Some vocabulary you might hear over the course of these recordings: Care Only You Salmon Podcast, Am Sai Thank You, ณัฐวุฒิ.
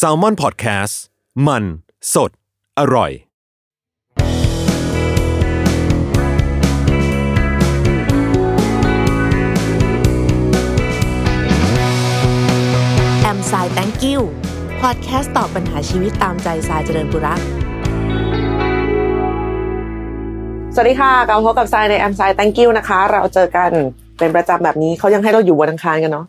Salmon Podcast มันสดอร่อยAm Sai Thank You Podcast ตอบปัญหาชีวิตตามใจสายเจริญบุรักสวัสดีค่ะกลับมาพบกับสายใน Am Sai Thank You นะคะเราเจอกันเป็นประจำแบบนี้เขายังให้เราอยู่วันอังคารกันเนาะ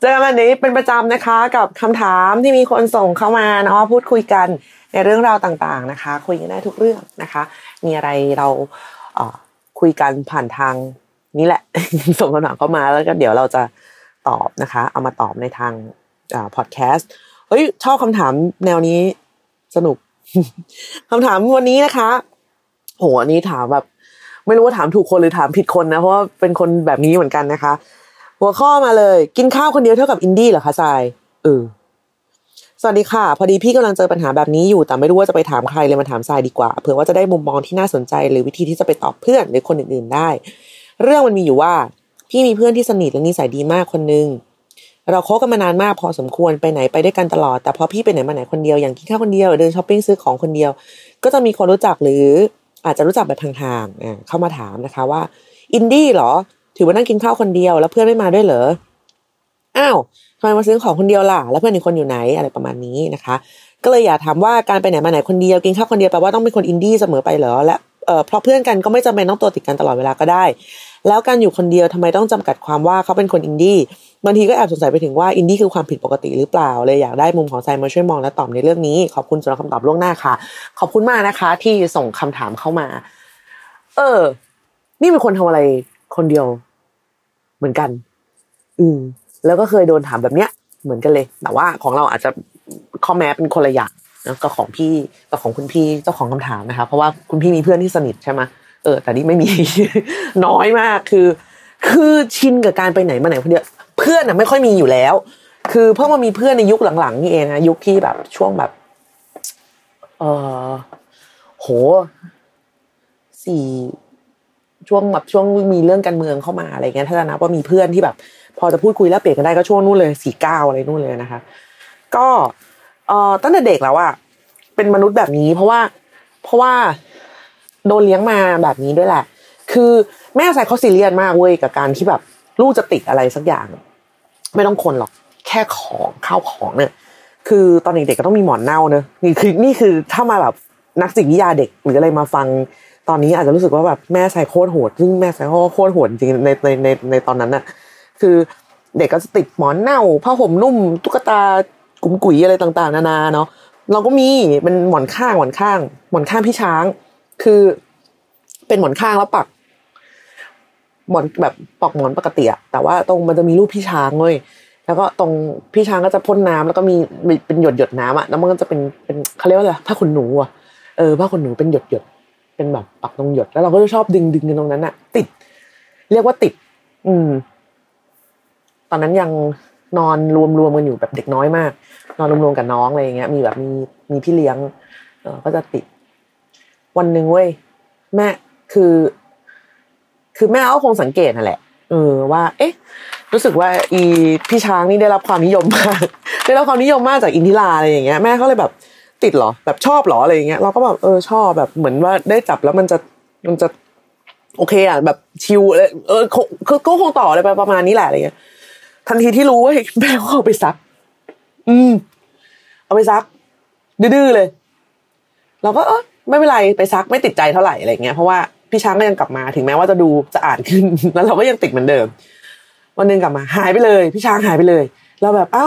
เจอกันวันนี้เป็นประจำนะคะกับคำถามที่มีคนส่งเข้ามาเนาะพูดคุยกันในเรื่องราวต่างๆนะคะคุยกันได้ทุกเรื่องนะคะมีอะไรเราคุยกันผ่านทางนี้แหละ ส่งคำถามเข้ามาแล้วก็เดี๋ยวเราจะตอบนะคะเอามาตอบในทางพอดแคสต์เฮ้ยชอบคำถามแนวนี้สนุก คำถามวันนี้นะคะโหอันนี้ถามแบบไม่รู้ว่าถามถูกคนหรือถามผิดคนนะเพราะว่าเป็นคนแบบนี้เหมือนกันนะคะหัวข้อมาเลยกินข้าวคนเดียวเท่ากับอินดี้เหรอคะทรายสวัสดีค่ะพอดีพี่กำลังเจอปัญหาแบบนี้อยู่แต่ไม่รู้ว่าจะไปถามใครเลยมาถามทรายดีกว่าเผื่อว่าจะได้มุมมองที่น่าสนใจหรือวิธีที่จะไปตอบเพื่อนหรือคนอื่นๆได้เรื่องมันมีอยู่ว่าพี่มีเพื่อนที่สนิทและนิสัยดีมากคนนึงเราคบกันมานานมากพอสมควรไปไหนไปด้วยกันตลอดแต่พอพี่ไปไหนมาไหนคนเดียวอย่างกินข้าวคนเดียวเดินช้อปปิ้งซื้อของคนเดียวก็จะมีคนรู้จักหรืออาจจะรู้จักแบบห่างๆเข้ามาถามนะคะว่าอินดี้เหรอถือว่านั่งกินข้าวคนเดียวแล้วเพื่อนไม่มาด้วยเหรออ้าวทำไมมาซื้อของคนเดียวล่ะแล้วเพื่อนอีกคนอยู่ไหนอะไรประมาณนี้นะคะก็เลยอยากถามว่าการไปไหนมาไหนคนเดียวกินข้าวคนเดียวแปลว่าต้องเป็นคนอินดี้เสมอไปเหรอและเพราะเพื่อนกันก็ไม่จำเป็นต้องตัวติดกันตลอดเวลาก็ได้แล้วการอยู่คนเดียวทำไมต้องจำกัดความว่าเขาเป็นคนอินดี้บางทีก็แอบสงสัยไปถึงว่าอินดี้คือความผิดปกติหรือเปล่าเลยอยากได้มุมของทรายมาช่วยมองและตอบในเรื่องนี้ขอบคุณสำหรับคำตอบล่วงหน้าค่ะขอบคุณมากนะคะที่ส่งคำถามเข้ามานี่เป็นคนทำอะไรคนเดียวเหมือนกันแล้วก็เคยโดนถามแบบเนี้ยเหมือนกันเลยแต่ว่าของเราอาจจะข้อแม้เป็นคนละอย่างนะก็ของพี่กับของคุณพี่เจ้าของคำถามนะคะเพราะว่าคุณพี่มีเพื่อนที่สนิทใช่ไหมแต่นี่ไม่มี น้อยมากคือชินกับการไปไหนมาไหนคนเดียวเพื่อนน่ะไม่ค่อยมีอยู่แล้วคือเพิ่งมามีเพื่อนในยุคหลังๆนี่เองนะยุคที่แบบช่วงแบบโห4ช่วงแบบช่วงมีเรื่องการเมืองเข้ามาอะไรเงี้ยถ้าจะนับว่ามีเพื่อนที่แบบพอจะพูดคุยแล้วเปลี่ยนกันได้ก็ช่วงนู้นเลย49อะไรนู่นเลยนะคะก็ตั้งแต่เด็กแล้วอ่ะเป็นมนุษย์แบบนี้เพราะว่าโดนเลี้ยงมาแบบนี้ด้วยแหละคือแม่ใส่เขาซีเรียสมากเว้ยกับการที่แบบลูกจะติดอะไรสักอย่างไม่ต้องคนหรอกแค่ของข้าวของเนี่ยคือตอนเด็กๆก็ต้องมีหมอนเน่าเนอะนี่คือถ้ามาแบบนักจิตวิทยาเด็กหรืออะไรมาฟังตอนนี้อาจจะรู้สึกว่าแบบแม่ใส่โคตรโหดซึ่งแม่ใส่โคตรโหดจริงในตอนนั้นน่ะคือเด็กก็จะติดหมอนเน่าผ้าห่มนุ่มตุ๊กตากุ๋มกุ๋ยอะไรต่างๆนานาเนาะเราก็มีเป็นหมอนข้างพี่ช้างคือเป็นหมอนข้างแล้วปักหมอนแบบปอกหมอนปกติอะแต่ว่าตรงมันจะมีรูปพี่ช้างเว้ยแล้วก็ตรงพี่ช้างก็จะพ่นน้ำแล้วก็มีเป็นหยดน้ำอะแล้วมันก็จะเป็นเขาเรียกว่าอะไรผ้าขนหนูอะผ้าขนหนูเป็นหยดเป็นแบบปักตรงหยดแล้วเราก็จะชอบดึงกันตรงนั้นอะติดเรียกว่าติดตอนนั้นยังนอนรวมกันอยู่แบบเด็กน้อยมากนอนรวมกับน้องอะไรอย่างเงี้ยมีแบบมีพี่เลี้ยงก็จะติดวันนึงเว้ยแม่คือแม่ก็คงสังเกตนั่นแหละว่าเอ๊ะรู้สึกว่าอีพี่ช้างนี่ได้รับความนิยมมาก ได้รับความนิยมมากจากอินทิราอะไรอย่างเงี้ยแม่เขาเลยแบบติดหรอแบบชอบหรออะไรอย่างเงี้ยเราก็แบบชอบแบบเหมือนว่าได้จับแล้วมันจะโอเคอ่ะแบบชิวคือก็คงต่ออะไรประมาณนี้แหละอะไรเงี้ยทันทีที่รู้ว่าแม่ก็เอาไปซักเอาไปซักดื้อเลยเราก็ไม่เป็นไรไปซักไม่ติดใจเท่าไหร่อะไรเงี้ยเพราะว่าพี่ช้างก็ยังกลับมาถึงแม้ว่าจะดูจะอ่านขึ้นแล้วเราก็ยังติดเหมือนเดิมวันนึงกลับมาหายไปเลยพี่ช้างหายไปเลยเราแบบเอ้า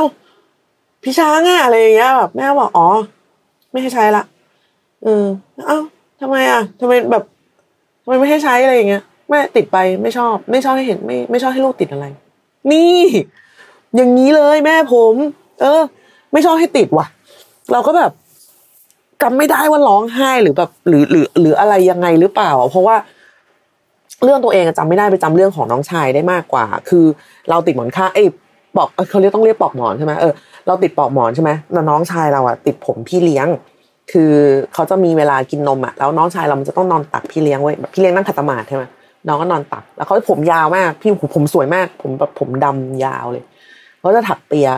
พี่ช้างอะอะไรอย่างเงี้ยแบบแม่บอกอ๋อไม่ให้ใช้ละเอ้าทำไมไม่ให้ใช้อะไรอย่างเงี้ยแม่ติดไปไม่ชอบให้เห็นไม่ชอบให้ลูกติดอะไรนี่ อย่างนี้เลยแม่ผมไม่ชอบให้ติดว่ะเราก็แบบจำไม่ได้ว่าร้องไห้หรือแบบหรืออะไรยังไงหรือเปล่าเพราะว่าเรื่องตัวเองจำไม่ได้ไปจำเรื่องของน้องชายได้มากกว่าคือเราติดหมอนข้างปอกเขาเรียกต้องเรียกปอกหมอนใช่ไหมเราติดปอกหมอนใช่ไหมแล้วน้องชายเราอะติดผมพี่เลี้ยงคือเขาจะมีเวลากินนมอะแล้วน้องชายเรามันจะต้องนอนตักพี่เลี้ยงไว้พี่เลี้ยงนั่งขัดสมาธิใช่ไหมน้องก็นอนตักแล้วเขาผมยาวมากพี่ผมสวยมากผมแบบผมดำยาวเลยเขาจะถักเปีย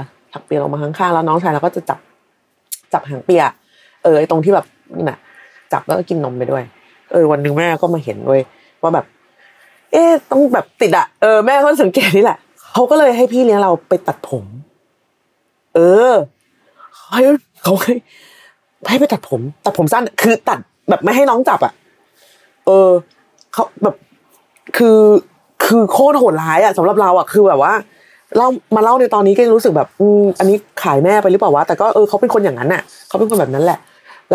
ลงมาข้างๆแล้วน้องชายเราก็จะจับหางเปียตรงที่แบบน่ะจับแล้วก็กินนมไปด้วยวันนึงแม่ก็มาเห็นด้วยว่าแบบต้องแบบติดอะแม่เขาสังเกตนี่แหละเขาก็เลยให้พี่เลี้ยงเราไปตัดผมเขาให้ไปตัดผมสั้นคือตัดแบบไม่ให้น้องจับอะเขาแบบคือโคตรโหดร้ายอะสำหรับเราอะคือแบบว่าเล่าในตอนนี้ก็รู้สึกแบบอันนี้ขายแม่ไปหรือเปล่าวะแต่ก็เขาเป็นคนอย่างนั้นน่ะเขาเป็นคนแบบนั้นแหละแ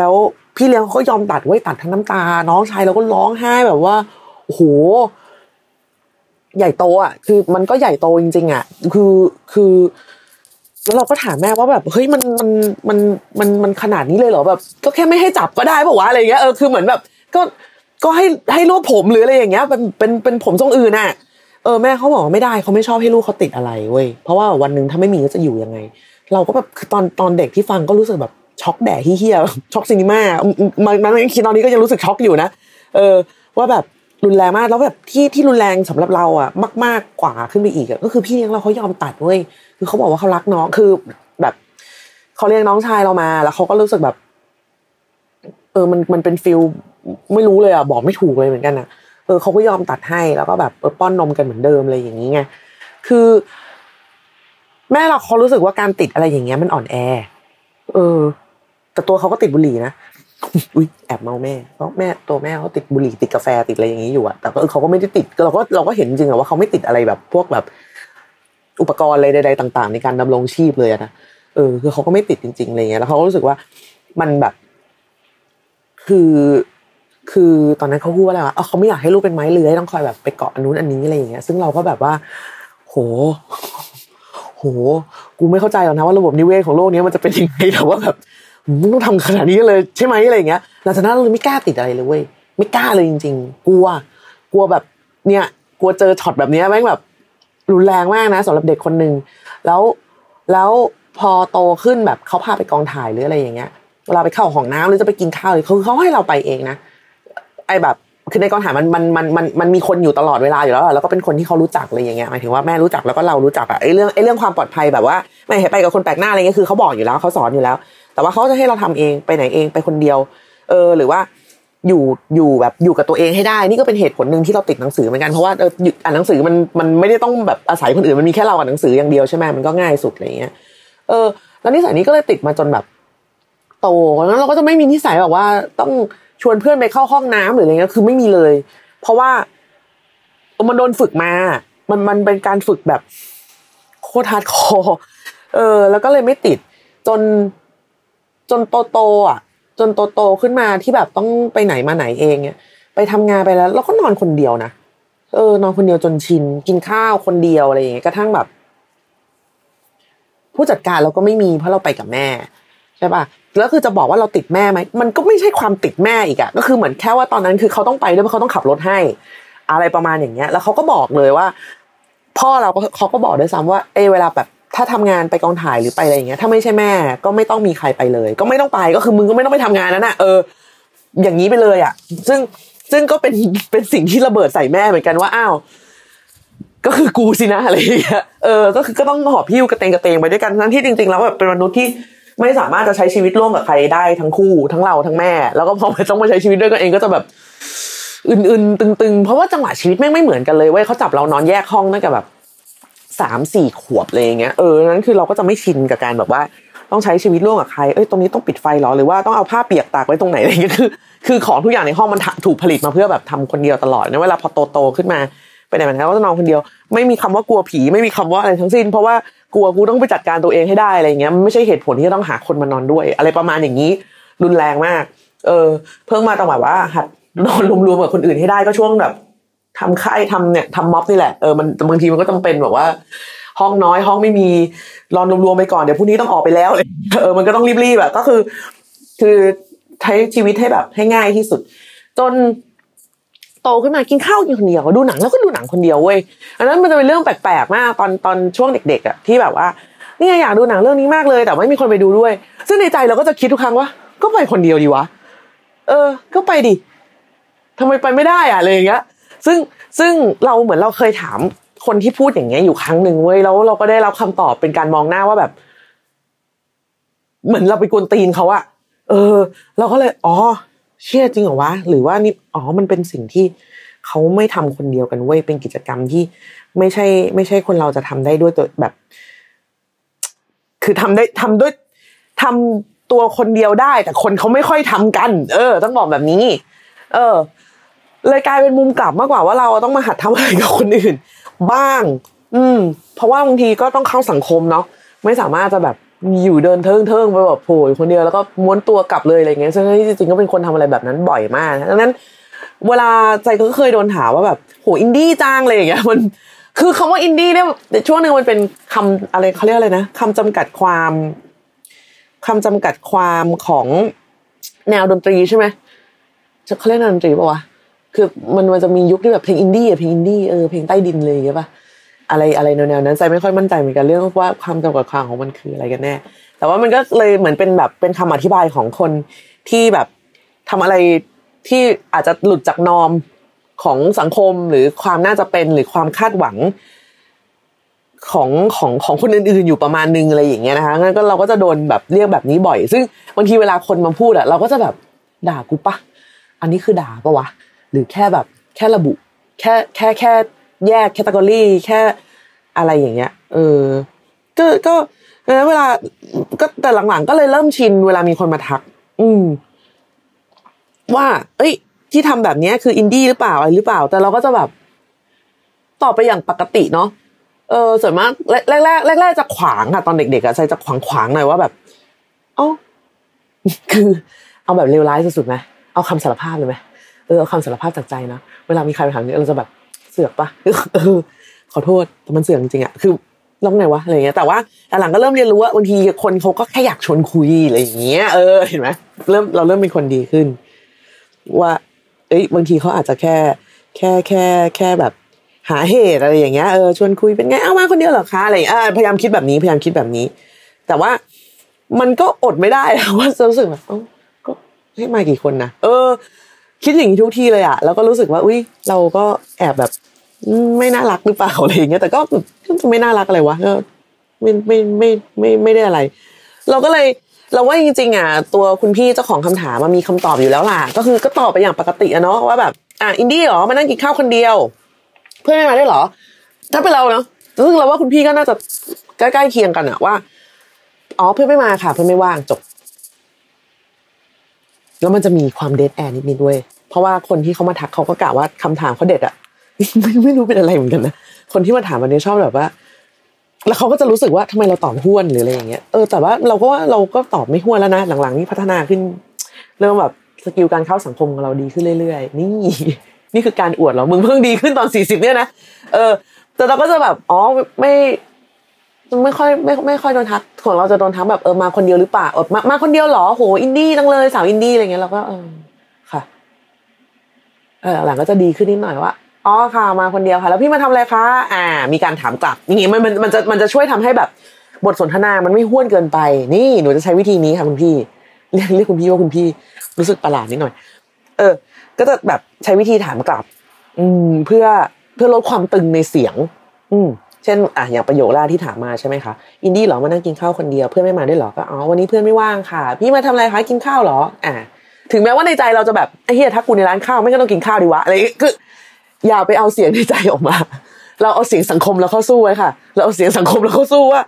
ล้วพี่เลี้ยงเขาก็ยอมตัดไว้ตัดทั้งน้ำตาน้องชายเราก็ร้องไห้แบบว่าโอ้โหใหญ่โตอ่ะคือมันก็ใหญ่โตจริงๆอ่ะคือแล้วเราก็ถามแม่ว่าแบบเฮ้ยมันขนาดนี้เลยเหรอแบบก็แค่ไม่ให้จับก็ได้ป่ะวะอะไรอย่างเงี้ยคือเหมือนแบบก็ให้รูปผมหรืออะไรอย่างเงี้ยเป็นผมทรงอื่นน่ะแม่เขาบอกว่าไม่ได้เขาไม่ชอบให้ลูกเขาติดอะไรเว้ยเพราะว่าวันนึงถ้าไม่มีก็จะอยู่ยังไงเราก็แบบคือตอนเด็กที่ฟังก็รู้สึกแบบช็อกแดดเหี้ยช็อกซินิม่ามันคิดตอนนี้ก็ยังรู้สึกช็อกอยู่นะว่าแบบรุนแรงมากแล้วแบบที่รุนแรงสำหรับเราอ่ะมากๆกว่าขึ้นไปอีกก็คือพี่เลี้ยงเราเขายอมตัดเว้ยคือเขาบอกว่าเขารักน้องคือแบบเขาเลี้ยงน้องชายเรามาแล้วเขาก็รู้สึกแบบมันเป็นฟิลไม่รู้เลยอ่ะบอกไม่ถูกเลยเหมือนกันนะเขาก็ยอมตัดให้แล้วก็แบบป้อนนมกันเหมือนเดิมเลยอย่างนี้ไงคือแม่เราเขารู้สึกว่าการติดอะไรอย่างเงี้ยมันอ่อนแอแต่ตัวเขาก็ติดบุหรี่นะอุ๊ยแอบเมาแม่เพราะแม่ตัวแม่เขาติดบุหรี่ติดกาแฟติดอะไรอย่างนี้อยู่อะแต่ก็เขาก็ไม่ได้ติดเราก็เห็นจริงอะว่าเขาไม่ติดอะไรแบบพวกแบบอุปกรณ์อะไรใดๆต่างๆในการดำรงชีพเลยนะคือเขาก็ไม่ติดจริงๆอะไรเงี้ยแล้วเขาก็รู้สึกว่ามันแบบคือตอนนั้นเขาพูดว่าอะไรวะเขาไม่อยากให้ลูกเป็นไม้เลื้อยต้องคอยแบบไปเกาะอันนู้นอันนี้อะไรอย่างเงี้ยซึ่งเราก็แบบว่าโหกูไม่เข้าใจหรอกนะว่าระบบนิเวศของโลกนี้มันจะเป็นยังไงแต่ว่าแบบมึงต้องทำขนาดนี้เลยใช่ไหมอะไรอย่างเงี้ยหลังจากนั้นเราไม่กล้าติดอะไรเลยเว้ยไม่กล้าเลยจริงๆกลัวแบบเนี่ยกลัวเจอช็อตแบบเนี้ยแม่งแบบรุนแรงมากนะสำหรับเด็กคนนึงแล้วพอโตขึ้นแบบเขาพาไปกองถ่ายหรืออะไรอย่างเงี้ยเวลาไปเข้าห้องน้ำหรือจะไปกินข้าวเลยเขาให้เราไปเองนะไอ้แบบคือในกองถ่ายมันมีคนอยู่ตลอดเวลาอยู่แล้วแล้วก็เป็นคนที่เขารู้จักอะไรอย่างเงี้ยหมายถึงว่าแม่รู้จักแล้วก็เรารู้จักอะไอ้เรื่องความปลอดภัยแบบว่าไม่ให้ไปกับคนแปลกหน้าอะไรเงี้ยคือเขาบอกอยู่แล้วเขาสอนอยู่แล้วแต่ว่าเขาจะให้เราทำเองไปไหนเองไปคนเดียวหรือว่าอยู่แบบอยู่กับตัวเองให้ได้นี่ก็เป็นเหตุผลนึงที่เราติดหนังสือเหมือนกันเพราะว่าอ่านหนังสือมันไม่ได้ต้องแบบอาศัยคนอื่นมันมีแค่เราอ่านหนังสืออย่างเดียวใช่ไหมมันก็ง่ายสุดอะไรเงี้ยแล้วนิสัยนี้ก็เลยติดมาจนแบบโตแล้วเราก็จะไม่มีนิสัยแบบว่าต้องชวนเพื่อนไปเข้าห้องน้ำหรืออะไรเงี้ยคือไม่มีเลยเพราะว่ามันโดนฝึกมามันเป็นการฝึกแบบโคตรฮาร์ดคอร์แล้วก็เลยไม่ติดจนโตๆอ่ะจนโตๆขึ้นมาที่แบบต้องไปไหนมาไหนเองเนี่ยไปทำงานไปแล้วเราก็นอนคนเดียวนะนอนคนเดียวจนชินกินข้าวคนเดียวอะไรอย่างเงี้ยกระทั่งแบบผู้จัดการเราก็ไม่มีเพราะเราไปกับแม่ใช่ป่ะแล้วคือจะบอกว่าเราติดแม่ไหมมันก็ไม่ใช่ความติดแม่อีกอะก็คือเหมือนแค่ว่าตอนนั้นคือเขาต้องไปด้วยเพราะเขาต้องขับรถให้อะไรประมาณอย่างเงี้ยแล้วเขาก็บอกเลยว่าพ่อเราเขาก็บอกด้วยซ้ำว่าเวลาแบบถ้าทำงานไปกองถ่ายหรือไปอะไรอย่างเงี้ยถ้าไม่ใช่แม่ก็ไม่ต้องมีใครไปเลยก็ไม่ต้องไปก็คือมึงก็ไม่ต้องไปทำงานนั้นน่ะอย่างนี้ไปเลยอะซึ่งก็เป็นสิ่งที่ระเบิดใส่แม่เหมือนกันว่าอ้าวก็คือกูสินะอะไรอย่างเงี้ยก็คือก็ต้องหอบหิ้วกระเตงไปด้วยกันทั้งที่จริงๆแล้วแบบเป็นมนุษย์ที่ไม่สามารถจะใช้ชีวิตร่วมกับใครได้ทั้งคู่ทั้งเราทั้งแม่แล้วก็พอไปต้องมาใช้ชีวิตด้วยกันเองก็จะแบบอื่นๆตึงๆเพราะว่าจังหวะชีวิตแม่งไม่เหมือนกันเลยเว้ยเขาจับเรานอนแยกห้องตั้งแต่แบบ 3-4 ขวบอะไรอย่างเงี้ยนั้นคือเราก็จะไม่ชินกับการแบบว่าต้องใช้ชีวิตร่วมกับใครตรงนี้ต้องปิดไฟหรอหรือว่าต้องเอาผ้าเปียกตากไว้ตรงไหนอะไรอย่างเงี้ยคือของทุกอย่างในห้องมันถูกผลิตมาเพื่อแบบทำคนเดียวตลอดนะเวลาพอโตขึ้นมาไปไหนมันก็จะนอนคนเดียวไม่มีคำว่ากลัวผีไม่มีคำว่าอะไรทั้งสิ้นเพราะว่ากลัวกูต้องไปจัดการตัวเองให้ได้อะไรเงี้ยมันไม่ใช่เหตุผลที่จะต้องหาคนมานอนด้วยอะไรประมาณอย่างนี้รุนแรงมากเพิ่งมาต่างแบบว่าหัดนอนรวมๆกับคนอื่นให้ได้ก็ช่วงแบบทำค่ายทำม็อบนี่แหละมันบางทีมันก็จำเป็นแบบว่า ห้องน้อยห้องไม่มีลองรวมๆไปก่อนเดี๋ยวพรุ่งนี้ต้องออกไปแล้วเลยมันก็ต้องรีบๆแบบก็คือใช้ชีวิตให้แบบให้ง่ายที่สุดจนโตขึ้นมากินข้าวคนเดียวดูหนังแล้วก็ดูหนังคนเดียวเว้ยอันนั้นมันจะเป็นเรื่องแปลกๆมากตอนช่วงเด็กๆอ่ะที่แบบว่านี่อยากดูหนังเรื่องนี้มากเลยแต่ไม่มีคนไปดูด้วยซึ่งในใจเราก็จะคิดทุกครั้งว่าก็ไปคนเดียวดีวะก็ไปดิทำไมไปไม่ได้อ่ะอะไรอย่างเงี้ยซึ่งเราเหมือนเราเคยถามคนที่พูดอย่างเงี้ยอยู่ครั้งหนึ่งเว้ยแล้วเราก็ได้รับคำตอบเป็นการมองหน้าว่าแบบเหมือนเราไปกวนตีนเขาอะเราก็เลยอ๋อเชื่อจริงเหรอวะหรือว่านี่อ๋อมันเป็นสิ่งที่เขาไม่ทำคนเดียวกันเว้ยเป็นกิจกรรมที่ไม่ใช่คนเราจะทำได้ด้วยตัวแบบคือทำตัวคนเดียวได้แต่คนเขาไม่ค่อยทำกันต้องบอกแบบนี้เลยกลายเป็นมุมกลับมากกว่าว่าเราต้องมาหัดทำอะไรกับคนอื่นบ้างเพราะว่าบางทีก็ต้องเข้าสังคมเนาะไม่สามารถจะแบบอยู่เดินเทิงไปแบบโผล่คนเดียวแล้วก็ม้วนตัวกลับเลยอะไรเงี้ยซึ่งที่จริงก็เป็นคนทำอะไรแบบนั้นบ่อยมากดังนั้นเวลาใจก็เคยโดนถามว่าแบบโหอินดี้จังอะไรอย่างเงี้ยมันคือคำว่าอินดี้เนี่ยช่วงนึงมันเป็นคำอะไรเขาเรียกอะไรนะคำจำกัดความของแนวดนตรีใช่ไหมจะเขาเรียกแนวดนตรีป่ะวะคือมันจะมียุคที่แบบเพลงอินดี้เพลงใต้ดินเลยใช่ป่ะอะไรแนวๆนั้นใจไม่ค่อยมั่นใจเหมือนกันเรื่องว่าความจำกัดความของมันคืออะไรกันแน่แต่ว่ามันก็เลยเหมือนเป็นแบบเป็นคำอธิบายของคนที่แบบทำอะไรที่อาจจะหลุดจากนอร์มของสังคมหรือความน่าจะเป็นหรือความคาดหวังของคนอื่นๆอยู่ประมาณนึงอะไรอย่างเงี้ยนะคะงั้นก็เราก็จะโดนแบบเรียกแบบนี้บ่อยซึ่งบางทีเวลาคนมาพูดอะเราก็จะแบบด่ากูปะอันนี้คือด่าปะวะหรือแค่แบบแค่ระบุแค่แยกแคตตากอรี่แค่อะไรอย่างเงี้ยก็เวลาก็แต่หลังๆก็เลยเริ่มชินเวลามีคนมาทักว่าเอ้ยที่ทำแบบนี้คืออินดี้หรือเปล่าอะไรหรือเปล่าแต่เราก็จะแบบตอบไปอย่างปกติเนาะส่วนมากแรกจะขวางค่ะตอนเด็กๆอ่ะใจจะขวางหน่อยว่าแบบเอ้าคือเอาแบบเลวร้ายสุดๆไหมเอาคำสารภาพเลยไหมเอาคำสารภาพจากใจนะเวลามีใครมาถามเนี่ยเราจะแบบเสือกปะขอโทษแต่มันเสือกจริงๆอ่ะคือร้องไงวะอะไรเงี้ยแต่ว่าหลังก็เริ่มเรียนรู้ว่าบางทีคนเขาก็แค่อยากชวนคุยอะไรอย่างเงี้ยเห็นไหมเราเริ่มเป็นคนดีขึ้นว่าเอ้ยบางทีเขาอาจจะแค่แบบหาเหตุอะไรอย่างเงี้ยชวนคุยเป็นไงเอามาคนเดียวเหรอคะอะไรพยายามคิดแบบนี้แต่ว่ามันก็อดไม่ได้ว่ารู้สึกแบบเอ้าก็ให้มากี่คนนะคิดอย่างนี้ทุกทีเลยอะแล้วก็รู้สึกว่าอุ้ยเราก็แอบแบบไม่น่ารักหรือเปล่าอะไรอย่างเงี้ยแต่ก็ไม่น่ารักอะไรวะไม่ได้อะไรเราก็เลยเราว่าจริงๆอ่ะตัวคุณพี่เจ้าของคำถามมันมีคำตอบอยู่แล้วล่ะก็คือก็ตอบไปอย่างปกติอะเนาะว่าแบบอินดี้เหรอมานั่งกินข้าวคนเดียวเพื่อนไม่มาได้เหรอถ้าเป็นเราเนาะซึ่งเราว่าคุณพี่ก็น่าจะใกล้ๆเคียงกันอะว่าอ๋อเพื่อนไม่มาค่ะเพื่อนไม่ว่างจบแล้วมันจะมีความเดทแอร์นิดๆด้วยเพราะว่าคนที่เขามาทักเขาก็กล่าวว่าคำถามเขาเด็ดอะไม่รู้เป็นอะไรเหมือนกันนะคนที่มาถามวันนี้ชอบแบบว่าแล้วเขาก็จะรู้สึกว่าทำไมเราตอบห้วนหรืออะไรอย่างเงี้ยแต่ว่าเราก็ตอบไม่ห้วนแล้วนะหลังๆนี่พัฒนาขึ้นเริ่มแบบสกิลการเข้าสังคมของเราดีขึ้นเรื่อยๆนี่คือการอวดเหรอมึงเพิ่งดีขึ้นตอน40เนี่ยนะแต่เราก็จะแบบอ๋อไม่ค่อยโดนทักของเราจะโดนทักแบบมาคนเดียวหรือเปล่ามาคนเดียวหรอโหอินดี้จังเลยสาวอินดี้อะไรเงี้ยเราก็ค่ะหลังๆก็จะดีขึ้นนิดหน่อยว่าอ๋อค่ะมาคนเดียวค่ะแล้วพี่มาทำอะไรคะมีการถามกลับอย่างงี้มันจะช่วยทำให้แบบบทสนทนามันไม่ห้วนเกินไปนี่หนูจะใช้วิธีนี้ค่ะคุณพี่เรียกคุณพี่ว่าคุณพี่รู้สึกประหลาดนิดหน่อยก็จะแบบใช้วิธีถามกลับเพื่อลดความตึงในเสียงเช่นอย่างประโยคแรกที่ถามมาใช่ไหมคะอินดี้เหรอมานั่งกินข้าวคนเดียวเพื่อนไม่มาได้เหรอก็อ๋อวันนี้เพื่อนไม่ว่างค่ะพี่มาทำอะไรคะกินข้าวเหรอถึงแม้ว่าในใจเราจะแบบเฮียถ้ากูในร้านข้าวไม่ก็ต้องกินข้าวดีวะอะไรคืออย่าไปเอาเสียงในใจออกมาเราเอาเสียงสังคมแล้วเข้าสู้ไว้ค่ะเราเอาเสียงสังคมแล้วเข้าสู้ว่า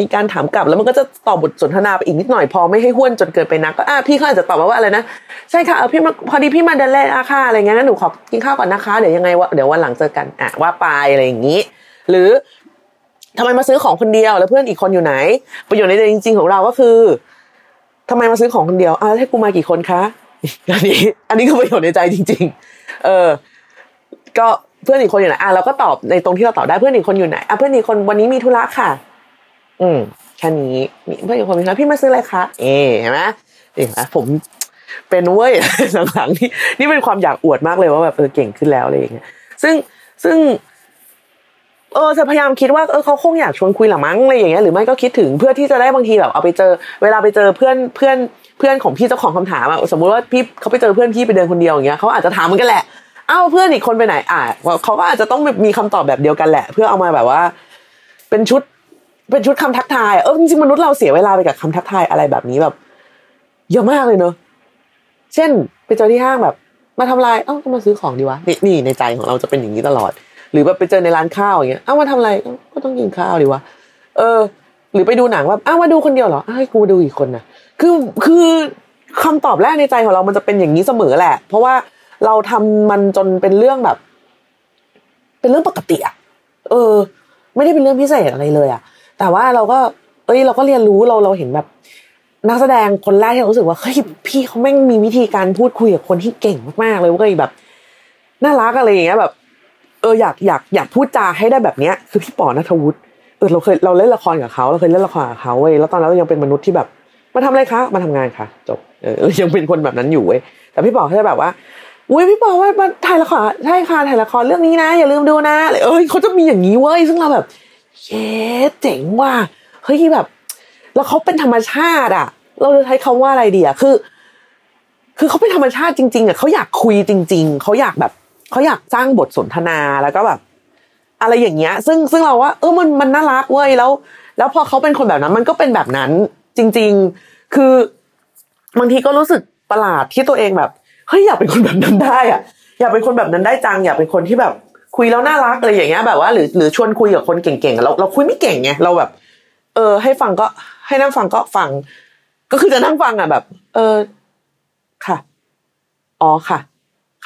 มีการถามกลับแล้วมันก็จะตอบบทสนทนาไปอีกนิดหน่อยพอไม่ให้ห้วนจนเกินไปนักก็พี่เขาอาจจะตอบมาว่าอะไรนะใช่ค่ะพี่พอดีพี่มาเดินเล่นค่ะอะไรเงี้ยนะหนูขอกินข้าวก่อนนะคะเดี๋ยววันหลังเจอกันว่าไปอะไรอย่างนี้หรือทำไมมาซื้อของคนเดียวแล้วเพื่อนอีกคนอยู่ไหนประโยชน์ในใจจริงๆของเราก็คือทำไมมาซื้อของคนเดียวให้กูมากี่คนคะอันนี้คือประโยชน์ในใจจริงๆก็ เพื่อนอีกคนอยู่ไหนอ่ะเราก็ตอบในตรงที่เราตอบได้เพื่อนอีกคนอยู่ไหนอ่ะเพื่อนอีกคนวันนี้มีธุระค่ะแค่นี้เพื่อนอีกคนมีธุระพี่มาซื้ออะไรคะเห็นไหมผมเป็นเว้ยหลังๆนี่เป็นความอยากอวดมากเลยว่าแบบเก่งขึ้นแล้วอะไรอย่างเงี้ยซึ่งจะพยายามคิดว่าเขาคงอยากชวนคุยหรือมั้งอะไรอย่างเงี้ยหรือไม่ก็คิดถึงเพื่อที่จะได้บางทีแบบเอาไปเจอเวลาไปเจอเพื่อนของพี่เจ้าของคำถามอ่ะสมมติว่าพี่เขาไปเจอเพื่อนพี่ไปเดินคนเดียวอย่างเงี้ยเขาอาจจะถามมันกันแหละอ้าวเพื่อนอีกคนไปไหนเขาก็อาจจะต้องมีคำตอบแบบเดียวกันแหละเพื่อเอามาแบบว่าเป็นชุดคำทักทายจริงๆมนุษย์เราเสียเวลาไปกับคำทักทายอะไรแบบนี้แบบเยอะมากเลยเนอะเช่นไปเจอที่ห้างแบบมาทำอะไรก็มาซื้อของดีวะนี่ในใจของเราจะเป็นอย่างนี้ตลอดหรือแบบไปเจอในร้านข้าวอย่างเงี้ยมาทำอะไรก็ต้องกินข้าวดีวะหรือไปดูหนังว่ามาดูคนเดียวเหรอให้กูดูอีกคนนะคือคำตอบแรกในใจของเรามันจะเป็นอย่างนี้เสมอแหละเพราะว่าเราทำมันจนเป็นเรื่องแบบเป็นเรื่องปกติอะไม่ได้เป็นเรื่องพิเศษอะไรเลยอะแต่ว่าเราก็เราก็เรียนรู้เราเห็นแบบนักแสดงคนแรกที่เรารู้สึกว่าเฮ้ยพี่เขาแม่งมีวิธีการพูดคุยกับคนที่เก่งมากๆเลยเว้ยแบบน่ารักอะไรอย่างเงี้ยแบบอยากพูดจาให้ได้แบบเนี้ยคือพี่ป๋อณัฐวุฒิเราเล่นละครกับเขาเราเคยเล่นละครกับเขาเว้ยแล้วตอนนั้นเรายังเป็นมนุษย์ที่แบบมาทำอะไรคะมาทำงานค่ะจบยังเป็นคนแบบนั้นอยู่เว้ยแต่พี่ป๋อเขาจะแบบว่าอุ้ยพี่ป๋อว่ามาถ่ายละครใช่ค่ะถ่ายละครเรื่องนี้นะอย่าลืมดูนะเขาจะมีอย่างนี้เว้ยซึ่งเราแบบเย้เจ๋งว่ะเฮ้ยแบบแล้วเขาเป็นธรรมชาติอ่ะเราจะใช้คำว่าอะไรดีอ่ะคือเขาเป็นธรรมชาติจริงๆอ่ะเขาอยากคุยจริงๆเขาอยากแบบเขาอยากสร้างบทสนทนาแล้วก็แบบอะไรอย่างเงี้ยซึ่งเราว่ามันน่ารักเว้ยแล้วพอเขาเป็นคนแบบนั้นมันก็เป็นแบบนั้นจริงๆคือบางทีก็รู้สึกประหลาดที่ตัวเองแบบเฮ้ยอยากเป็นคนแบบนั้นได้อ่ะอยากเป็นคนแบบนั้นได้จังอยากเป็นคนที่แบบคุยแล้วน่ารักอะไรอย่างเงี้ยแบบว่าหรือชวนคุยกับคนเก่งๆเราคุยไม่เก่งไงเราแบบให้ฟังก็ให้นั่งฟังก็ฟังก็คือจะนั่งฟังอ่ะแบบค่ะอ๋อค่ะ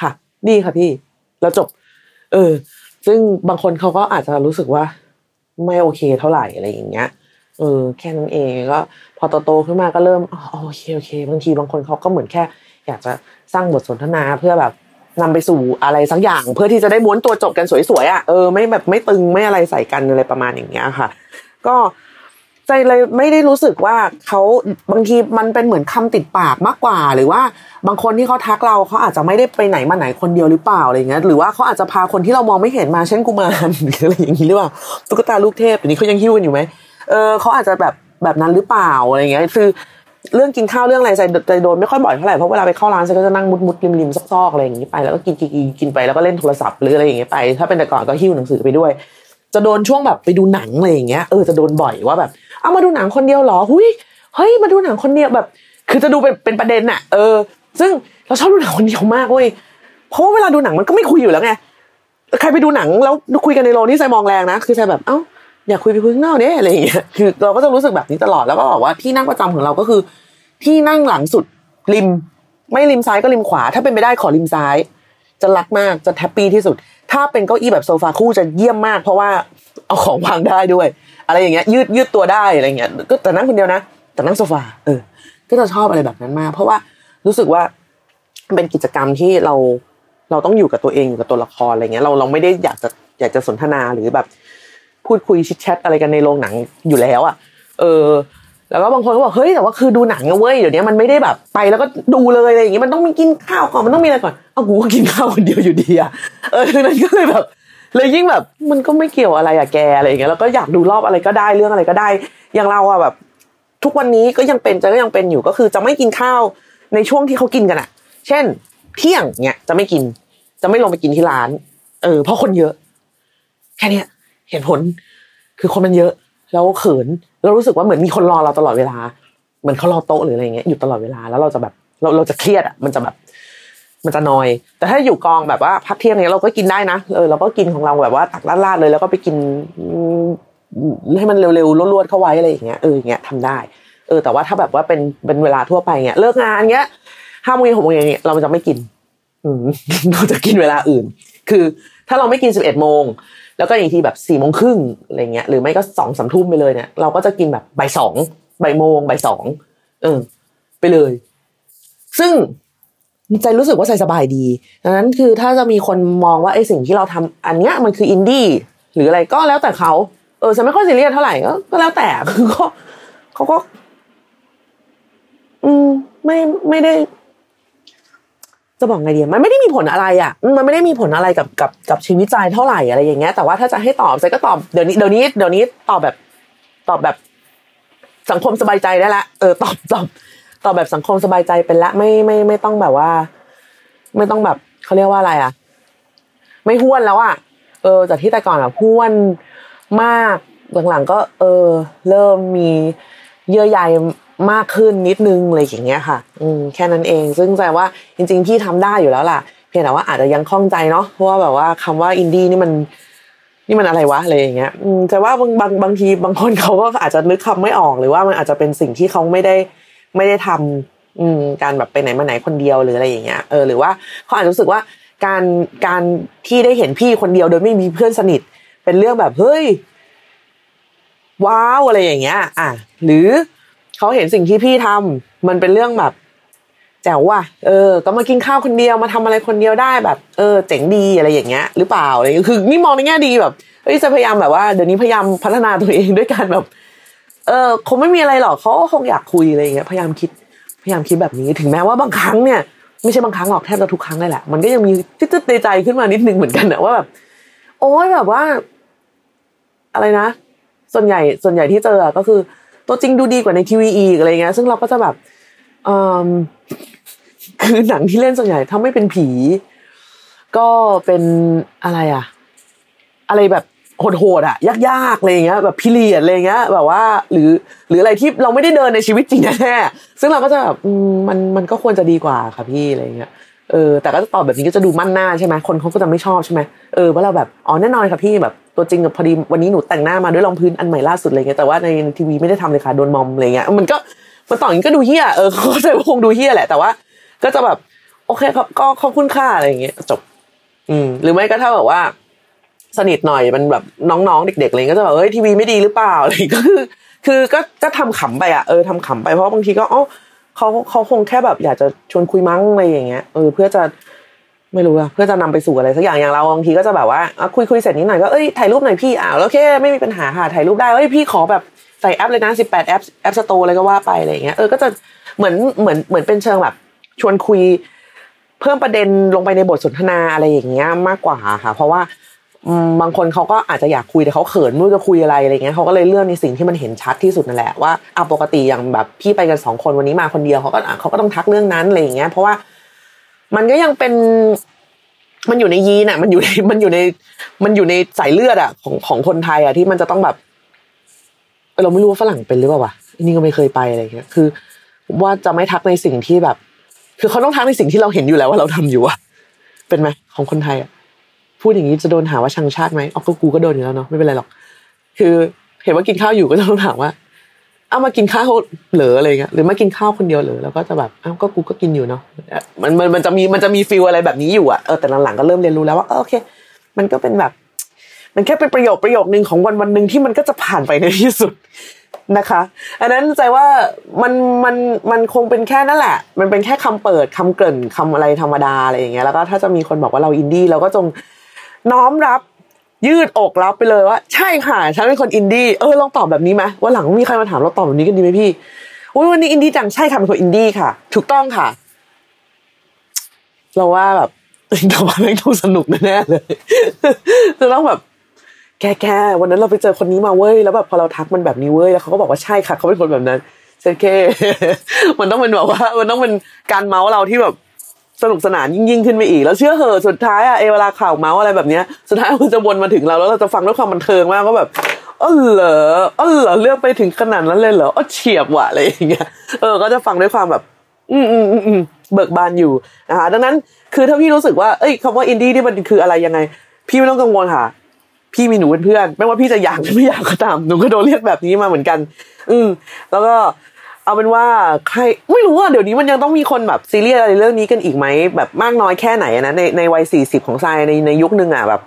ค่ะดีค่ะพี่แล้วจบซึ่งบางคนเขาก็อาจจะรู้สึกว่าไม่โอเคเท่าไหร่อะไรอย่างเงี้ยแค่นั้นเองก็พอโตขึ้นมาก็เริ่มโอเคบางทีบางคนเขาก็เหมือนแค่อยากจะสร้างบทสนทนาเพื่อแบบนำไปสู่อะไรสักอย่างเพื่อที่จะได้ม้วนตัวจบกันสวยๆอ่ะไม่แบบไม่ตึงไม่อะไรใส่กันอะไรประมาณอย่างเงี้ยค่ะก็ใจเลยไม่ได้รู้สึกว่าเขาบางทีมันเป็นเหมือนคำติดปากมากกว่าหรือว่าบางคนที่เขาทักเราเขาอาจจะไม่ได้ไปไหนมาไหนคนเดียวหรือเปล่าอะไรเงี้ยหรือว่าเขาอาจจะพาคนที่เรามองไม่เห็นมาเช่นกุมารหรืออะไรอย่างงี้หรือเปล่าตุ๊กตาลูกเทพอย่างนี้เขายังหิ้วกันอยู่ไหมเขาอาจจะแบบนั้นหรือเปล่าอะไรเงี้ยคือเรื่องกินข้าวเรื่องอะไรใจโดนไม่ค่อยบ่อยเท่าไหร่เพราะเวลาไปเข้าร้านใจก็จะนั่งมุดๆริมๆซอกๆอะไรอย่างนี้ไปแล้วก็กินไปแล้วก็เล่นโทรศัพท์หรืออะไรอย่างเงี้ยไปถ้าเป็นแต่ก่อนก็หิ้วหนังสือไปด้วยจะโดนช่วงแบบไปดูหนังอะไรอย่างเงี้ยจะโดนบ่อยว่าแบบเอามาดูหนังคนเดียวเหรอเฮ้ยมาดูหนังคนเดียวแบบคือจะดูเป็นประเด็นน่ะซึ่งเราชอบดูหนังคนเดียวมากเว้ยเพราะว่าเวลาดูหนังมันก็ไม่คุยอยู่แล้วไงใครไปดูหนังแล้วคุยกันในโรงนี่ใจมองแรงนะคือใจแบบอยากคุยไปคุยข้างนอกเนี่ยอะไรอย่างเงี้ยคือเราก็จะรู้สึกแบบนี้ตลอดแล้วก็บอกว่าที่นั่งประจำของเราก็คือที่นั่งหลังสุดริมไม่ริมซ้ายก็ริมขวาถ้าเป็นไปได้ขอริมซ้ายจะรักมากจะแฮปปี้ที่สุดถ้าเป็นเก้าอี้แบบโซฟาคู่จะเยี่ยมมากเพราะว่าเอาของวางได้ด้วยอะไรอย่างเงี้ยยืดตัวได้อะไรเงี้ยก็แต่นั่งคนเดียวนะแต่นั่งโซฟาก็จะชอบอะไรแบบนั้นมากเพราะว่ารู้สึกว่าเป็นกิจกรรมที่เราต้องอยู่กับตัวเองอยู่กับตัวละครอะไรเงี้ยเราไม่ได้อยากจะสนทนาหรือแบบพูดคุยชิดแชทอะไรกันในโรงหนังอยู่แล้วอ่ะแล้วก็บางคนก็บอกเฮ้ยแต่ว่าคือดูหนังเว้ยเดี๋ยวนี้มันไม่ได้แบบไปแล้วก็ดูเลยอะไรอย่างงี้มันต้องมีกินข้าวก่อนมันต้องมีอะไรก่อนกูก็กินข้าวคนเดียวอยู่ดีอ่ะคือนั้นก็เลยแบบเลยยิ่งแบบมันก็ไม่เกี่ยวอะไรอ่ะแกอะไรอย่างเงี้ยแล้วก็อยากดูรอบอะไรก็ได้เรื่องอะไรก็ได้อย่างเราอ่ะแบบทุกวันนี้ก็ยังเป็นจะก็ยังเป็นอยู่ก็คือจะไม่กินข้าวในช่วงที่เขากินกันอ่ะเช่นเที่ยงเนี้ยจะไม่กินจะไม่ลงไปกินที่ร้านเพราะคนเยอะแค่เนี้ยเห็นผลคือคนมันเยอะแล้วเขินเรารู้สึกว่าเหมือนมีคนรอเราตลอดเวลาเหมือนเขารอโต๊ะหรืออะไรเงี้ยอยู่ตลอดเวลาแล้วเราจะแบบเราจะเครียดอ่ะมันจะนอยแต่ถ้าอยู่กองแบบว่าพักเที่ยงเนี้ยเราก็กินได้นะเราก็กินของเราแบบว่าตักลาดๆเลยแล้วก็ไปกินให้มันเร็วๆรวดๆเข้าไว้อะไรอย่างเงี้ยอย่างเงี้ยทำได้แต่ว่าถ้าแบบว่าเป็นเวลาทั่วไปเงี้ยเลิกงานเงี้ย5 โมง 6 โมงเงี้ยเราจะไม่กินเราจะกินเวลาอื่นคือถ้าเราไม่กิน11 โมงแล้วก็อย่างทีแบบ4 โมงครึ่งอะไรเงี้ยหรือไม่ก็2-3 ทุ่มไปเลยเนี่ยเราก็จะกินแบบบ่าย 2บ่าย 1 บ่าย 2ไปเลยซึ่ง ใจรู้สึกว่าใส่สบายดีดังนั้นคือถ้าจะมีคนมองว่าไอ้สิ่งที่เราทำอันเนี้ยมันคืออินดี้หรืออะไรก็แล้วแต่เขาฉันไม่ค่อยซีเรียสเท่าไหร่ก็แล้วแต่คือก็เขาก็ไม่ได้จะบอกไงดีมันไม่ได้มีผลอะไรอ่ะมันไม่ได้มีผลอะไรกับชีวิตใจเท่าไหร่อะไรอย่างเงี้ยแต่ว่าถ้าจะให้ตอบใจก็ตอบเดี๋ยวนี้ตอบแบบสังคมสบายใจได้ละตอบแบบสังคมสบายใจเป็นละไม่ต้องแบบว่าไม่ต้องแบบเขาเรียกว่าอะไรอ่ะไม่ห้วนแล้วอ่ะจากที่แต่ก่อนอ่ะห้วนมากหลังๆก็เริ่มมีเยื่อใยมากขึ้นนิดนึงอะไรอย่างเงี้ยค่ะแค่นั้นเองซึ่งใจว่าจริงๆพี่ทำได้อยู่แล้วล่ะเพียงแต่ว่าอาจจะยังคล่องใจเนาะเพราะว่าแบบว่าคำว่าอินดี้นี่มันอะไรวะอะไรอย่างเงี้ยแต่ว่าบางทีบางคนเขาก็อาจจะนึกคำไม่ออกหรือว่ามันอาจจะเป็นสิ่งที่เขาไม่ได้ทำการแบบไปไหนมาไหนคนเดียวหรืออะไรอย่างเงี้ยหรือว่าเขาอาจจะรู้สึกว่าการที่ได้เห็นพี่คนเดียวโดยไม่มีเพื่อนสนิทเป็นเรื่องแบบเฮ้ยว้าวอะไรอย่างเงี้ยหรือเขาเห็นสิ่งที่พี่ทำมันเป็นเรื่องแบบแจ๋วว่ะก็มากินข้าวคนเดียวมาทำอะไรคนเดียวได้แบบเจ๋งดีอะไรอย่างเงี้ยหรือเปล่าอะไรคือนี่มองในแง่ดีแบบเฮ้ยจะพยายามแบบว่าเดี๋ยวนี้พยายามพัฒนาตัวเองด้วยการแบบคงไม่มีอะไรหรอกเขาคงอยากคุยอะไรอย่างเงี้ยพยายามคิดแบบนี้ถึงแม้ว่าบางครั้งเนี่ยไม่ใช่บางครั้งหรอกแทบจะทุกครั้งเลยแหละมันก็ยังมีจิ๊ดในใจขึ้นมานิดนึงเหมือนกันนะว่าแบบโอ๊ยแบบว่าอะไรนะส่วนใหญ่ที่เจอก็คือตัวจริงดูดีกว่าในทีวีอีกอะไรเงี้ยซึ่งเราก็จะแบบคือหนังที่เล่นส่วนใหญ่ถ้าไม่เป็นผีก็เป็นอะไรอะอะไรแบบโหดๆอะยากๆอะไรเงี้ยแบบพิเรียดอะไรเงี้ยแบบว่าหรืออะไรที่เราไม่ได้เดินในชีวิตจริงแท้ซึ่งเราก็จะแบบมันก็ควรจะดีกว่าค่ะพี่อะไรเงี้ยแต่ก็จะตอบแบบนี้ก็จะดูมั่นหน้าใช่ไหมคนเขาก็จะไม่ชอบใช่ไหมว่าเราแบบอ๋อแน่นอนค่ะพี่แบบตัวจริงกับพอดีวันนี้หนูแต่งหน้ามาด้วยรองพื้นอันใหม่ล่าสุดอะไรเงี้ยแต่ว่าในทีวีไม่ได้ทำเลยค่ะโดนมอมอะไรเงี้ยมันต่ออย่างนี้ก็ดูเหี้ยเขาจะคงดูเหี้ยแหละแต่ว่าก็จะแบบโอเคครับก็ขอบคุณค่าอะไรอย่างเงี้ยจบหรือไม่ก็ถ้าแบบว่าสนิทหน่อยมันแบบน้องๆเด็กๆอะไรก็จะแบบเอ้ยทีวีไม่ดีหรือเปล่าอะไรก็คือก็ทำขำไปทำขำไปเพราะบางทีก็อ๋อเขาคงแค่แบบอยากจะชวนคุยมั้งอะไรอย่างเงี้ยเพื่อจะไม่รู้อะเพื่อจะนำไปสู่อะไรสักอย่างอย่างเราบางทีก็จะแบบว่าคุยเสร็จนิดหน่อยก็เอ้ยถ่ายรูปหน่อยพี่โอเคไม่มีปัญหาค่ะถ่ายรูปได้เอ้ยพี่ขอแบบใส่แอปเลยนะ18แอปสโตร์อะไรก็ว่าไปอะไรอย่างเงี้ยก็จะเหมือนเป็นเชิงแบบชวนคุยเพิ่มประเด็นลงไปในบทสนทนาอะไรอย่างเงี้ยมากกว่าค่ะเพราะว่าบางคนเขาก็อาจจะอยากคุยแต่เขาเขินไม่รู้จะคุยอะไรอะไรเงี้ยเขาก็เลยเลือกในสิ่งที่มันเห็นชัดที่สุดนั่นแหละว่าปกติอย่างแบบพี่ไปกัน2คนวันนี้มาคนเดียวเขาก็ต้องทักเรื่องนั้นอะไรอย่างเงี้ยเพราะว่ามันก็ยังเป็นมันอยู่ในยีนอ่ะมันอยู่ในสายเลือดอ่ะของคนไทยอ่ะที่มันจะต้องแบบเราไม่รู้ว่าฝรั่งเป็นหรือเปล่าวะนี่ก็ไม่เคยไปอะไรเงี้ยคือว่าจะไม่ทักในสิ่งที่แบบคือเขาต้องทักในสิ่งที่เราเห็นอยู่แล้วว่าเราทำอยู่อะเป็นไหมของคนไทยอะพูดอย่างนี้จะโดนหาว่าชังชาติไหมกูก็โดนอยู่แล้วเนาะไม่เป็นไรหรอกคือเห็นว่ากินข้าวอยู่ก็จะต้องถามว่าเอามากินข้าวเหลืออะไรเงี้ยหรือมากินข้าวคนเดียวเหลือแล้วก็จะแบบก็กูก็กินอยู่เนาะมันจะมีฟีลอะไรแบบนี้อยู่อะแต่หลังๆก็เริ่มเรียนรู้แล้วว่าโอเคมันก็เป็นแบบมันแค่เป็นประโยคนึงของวันนึงที่มันก็จะผ่านไปในที่สุดนะคะอันนั้นใจว่ามันคงเป็นแค่นั่นแหละมันเป็นแค่คำเปิดคำเกริ่นคำอะไรธรรมดาอะไรอย่างเงี้ยแล้วก็ถ้าจะมีคนบอกว่าเราอินดี้เราก็จงน้อมรับยืดอกรับไปเลยว่าใช่ค่ะฉันเป็นคนอินดี้ลองตอบแบบนี้ไหมว่าหลังมีใครมาถามเราตอบแบบนี้กันดีไหมพี่วันนี้อินดี้จังใช่ค่ะเป็นคนอินดี้ค่ะถูกต้องค่ะเราว่าแบบดราม่าไม่ต้องสนุกแน่เลยจะต้องแบบแค่วันนั้นเราไปเจอคนนี้มาเว้ยแล้วแบบพอเราทักมันแบบนี้เว้ยแล้วเขาก็บอกว่าใช่ค่ะเขาเป็นคนแบบนั้นเซนเคมันต้องเป็นแบบว่ามันต้องเป็นการเมาส์เราที่แบบสนุกสนานยิ่งขึ้นไปอีกแล้วเชื่อเหอะสุดท้ายอะเวลาข่าวเมาส์อะไรแบบเนี้ยสุดท้ายมันจะวนมาถึงเราแล้วเราจะฟังด้วยความบันเทิงมากก็แบบอ๋อเหรอเลือกไปถึงขนาดนั้นเลยเหรอเฉียบว่ะอะไรอย่างเงี้ยก็จะฟังด้วยความแบบเบิกบานอยู่นะคะดังนั้นคือถ้าพี่รู้สึกว่าคำว่าอินดี้นี่มันคืออะไรยังไงพี่ไม่ต้องกังวลค่ะพี่มีหนูเป็นเพื่อนไม่ว่าพี่จะอยากหรือไม่อยากก็ตามหนูก็โดนเรียกแบบนี้มาเหมือนกันแล้วก็เอาเป็นว่าใครไม่รู้ว่าเดี๋ยวนี้มันยังต้องมีคนแบบซีเรียสอะไรเรื่องนี้กันอีกไหมแบบมากน้อยแค่ไหนนะในวัย40ของทรายในยุคนึงอ่ะแบบ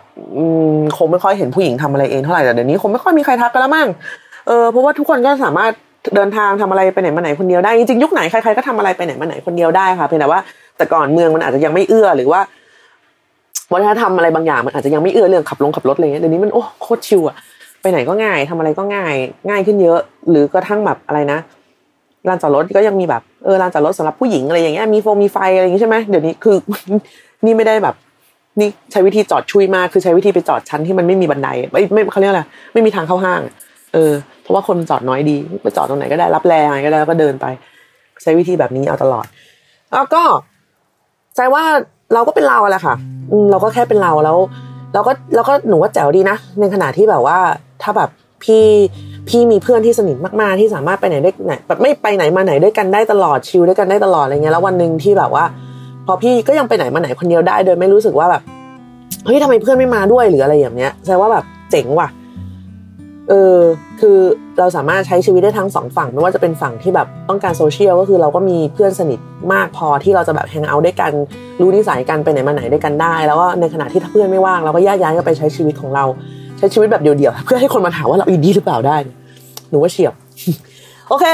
คงไม่ค่อยเห็นผู้หญิงทำอะไรเองเท่าไหร่แต่เดี๋ยวนี้คงไม่ค่อยมีใครทักกันแล้วมั้งเพราะว่าทุกคนก็สามารถเดินทางทำอะไรไปไหนมาไหนคนเดียวได้จริงๆยุคไหนใครๆก็ทำอะไรไปไหนมาไหนคนเดียวได้ค่ะเพียงแต่ว่า แต่ก่อนเมืองมันอาจจะยังไม่เอื้อหรือว่าวัฒนธรรมอะไรบางอย่างมันอาจจะยังไม่เอื้อเรื่องขับรถอะไรเงี้ยเดี๋ยวนี้มันโอ้โคตรชิวอะไปไหนก็ง่ายทำอะไรก็ง่ายขึ้นเยอะหรือกระทั่งแบบอะไรนะลานจอดรถก็ยังมีแบบลานจอดรถสำหรับผู้หญิงอะไรอย่างเงี้ยมีโฟมมีไฟอะไรอย่างงี้ใช่ไหมเดี๋ยวนี้คือ นี่ไม่ได้แบบนี่ใช้วิธีจอดชุยมากคือใช้วิธีไปจอดชั้นที่มันไม่มีบันไดไม่เขาเรียกอะไรไม่มีทางเข้าห้างเพราะว่าคนจอดน้อยดีไปจอดตรงไหนก็ได้รับแรงอะไรก็ได้แล้วก็เดินไปใช้วิธีแบบนี้เอาตลอดแล้วก็ใจว่าเราก็เป็นเราแหละค่ะเราก็แค่เป็นเราแล้วเราก็หนูว่าแจ๋วดีนะในขณะที่แบบว่าถ้าแบบพี่มีเพื่อนที่สนิทมากๆที่สามารถไปไหนได้ไหนแบบไม่ไปไหนมาไหนด้วยกันได้ตลอดชิลด้วยกันได้ตลอดอะไรเงี้ยแล้ววันนึงที่แบบว่าพอพี่ก็ยังไปไหนมาไหนคนเดียวได้โดยไม่รู้สึกว่าแบบเฮ้ยทำไมเพื่อนไม่มาด้วยหรืออะไรอย่างเงี้ยแสดงว่าแบบเจ๋งว่ะคือเราสามารถใช้ชีวิตได้ทั้งสองฝั่งไม่ว่าจะเป็นฝั่งที่แบบต้องการโซเชียลก็คือเราก็มีเพื่อนสนิทมากพอที่เราจะแบบแฮงเอาท์ด้วยกันรู้นิสัยกันไปไหนมาไหนด้วยกันได้แล้วก็ในขณะที่ถ้าเพื่อนไม่ว่างเราก็แยกย้ายกันไปใช้ชีวิตของเราใช้ชีวิตแบบเดี่ยวๆเพื่อให้คนมาถามว่าเราอีดีหรือเปล่าได้หนูว่าเฉียบ โอเค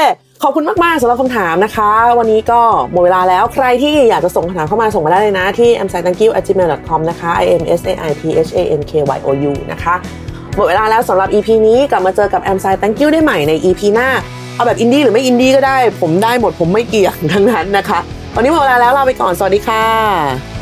ขอบคุณมากๆสำหรับคำถามนะคะวันนี้ก็หมดเวลาแล้วใครที่อยากจะส่งคำถามเข้ามาส่งมาได้เลยนะที่ amsaithankyou@gmail.com นะคะ amsaithankyou นะคะหมดเวลาแล้วสำหรับ EP นี้กลับมาเจอกับ Am Sai Thank You ได้ใหม่ใน EP หน้าเอาแบบอินดี้หรือไม่อินดี้ก็ได้ผมได้หมดผมไม่เกี่ยงทั้งนั้นนะคะวันนี้หมดเวลาแล้วลาไปก่อนสวัสดีค่ะ